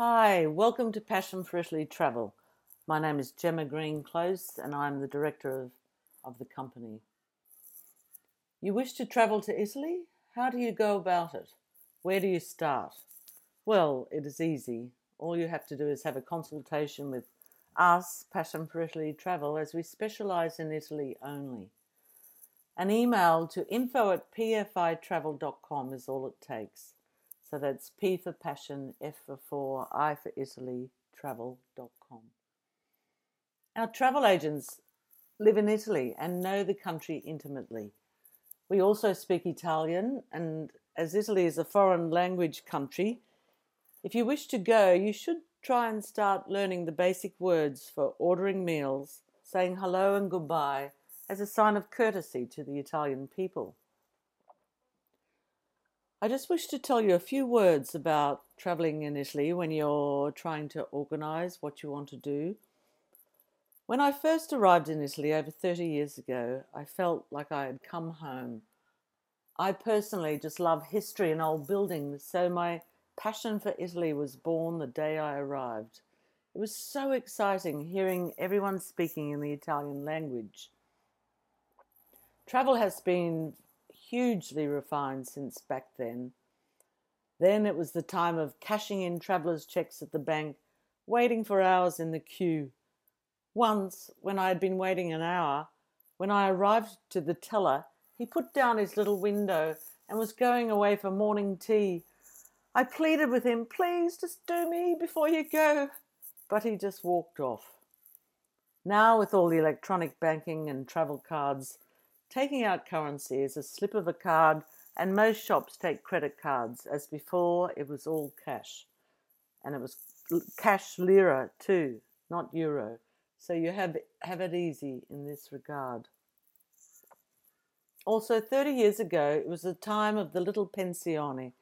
Hi, welcome to Passion for Italy Travel. My name is Gemma Green Close and I'm the director of the company. You wish to travel to Italy? How do you go about it? Where do you start? Well, it is easy. All you have to do is have a consultation with us, Passion for Italy Travel, as we specialise in Italy only. An email to info@pfitravel.com is all it takes. So that's P for Passion, F for 4, I for Italy, travel.com. Our travel agents live in Italy and know the country intimately. We also speak Italian, and as Italy is a foreign language country, if you wish to go, you should try and start learning the basic words for ordering meals, saying hello and goodbye as a sign of courtesy to the Italian people. I just wish to tell you a few words about travelling in Italy when you're trying to organise what you want to do. When I first arrived in Italy over 30 years ago, I felt like I had come home. I personally just love history and old buildings, so my passion for Italy was born the day I arrived. It was so exciting hearing everyone speaking in the Italian language. Travel has been hugely refined since back then. Then it was the time of cashing in travellers' cheques at the bank, waiting for hours in the queue. Once, when I had been waiting an hour, when I arrived to the teller, he put down his little window and was going away for morning tea. I pleaded with him, "Please just do me before you go," but he just walked off. Now, with all the electronic banking and travel cards, taking out currency is a slip of a card, and most shops take credit cards. As before, it was all cash. And it was cash lira too, not euro. So you have it easy in this regard. Also, 30 years ago, it was the time of the little pensione,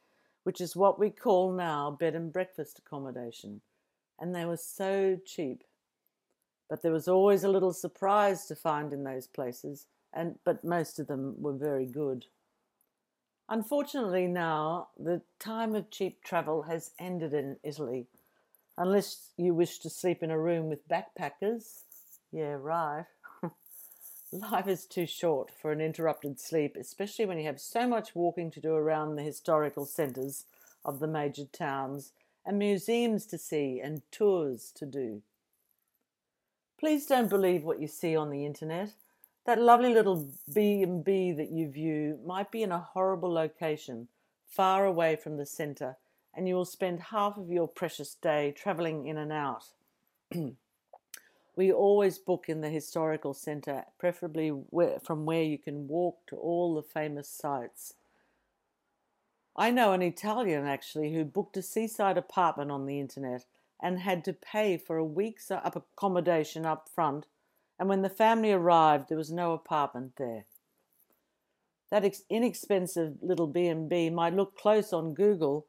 which is what we call now bed and breakfast accommodation. And they were so cheap. But there was always a little surprise to find in those places, but most of them were very good. Unfortunately now, the time of cheap travel has ended in Italy, unless you wish to sleep in a room with backpackers. Yeah, right. Life is too short for an interrupted sleep, especially when you have so much walking to do around the historical centres of the major towns and museums to see and tours to do. Please don't believe what you see on the internet. That lovely little B&B that you view might be in a horrible location, far away from the centre, and you will spend half of your precious day travelling in and out. We always book in the historical centre, preferably from where you can walk to all the famous sites. I know an Italian, actually, who booked a seaside apartment on the internet and had to pay for a week's accommodation up front, and when the family arrived, there was no apartment there. That inexpensive little B&B might look close on Google,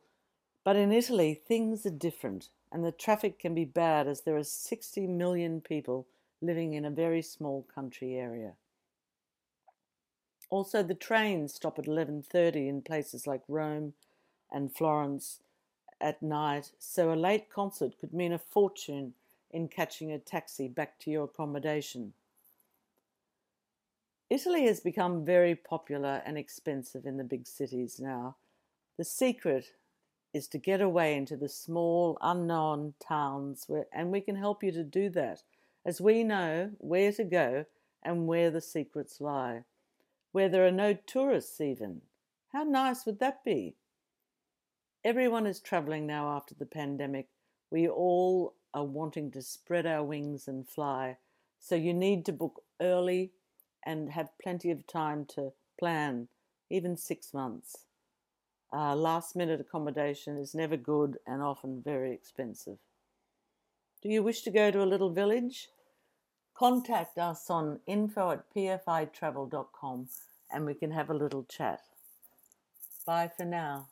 but in Italy, things are different, and the traffic can be bad as there are 60 million people living in a very small country area. Also, the trains stop at 11:30 in places like Rome and Florence at night, so a late concert could mean a fortune in catching a taxi back to your accommodation. Italy has become very popular and expensive in the big cities now. The secret is to get away into the small, unknown towns, and we can help you to do that, as we know where to go and where the secrets lie, where there are no tourists even. How nice would that be? Everyone is travelling now after the pandemic. We all are wanting to spread our wings and fly, so you need to book early and have plenty of time to plan, even 6 months. Last-minute accommodation is never good and often very expensive. Do you wish to go to a little village? Contact us on info@pfitravel.com and we can have a little chat. Bye for now.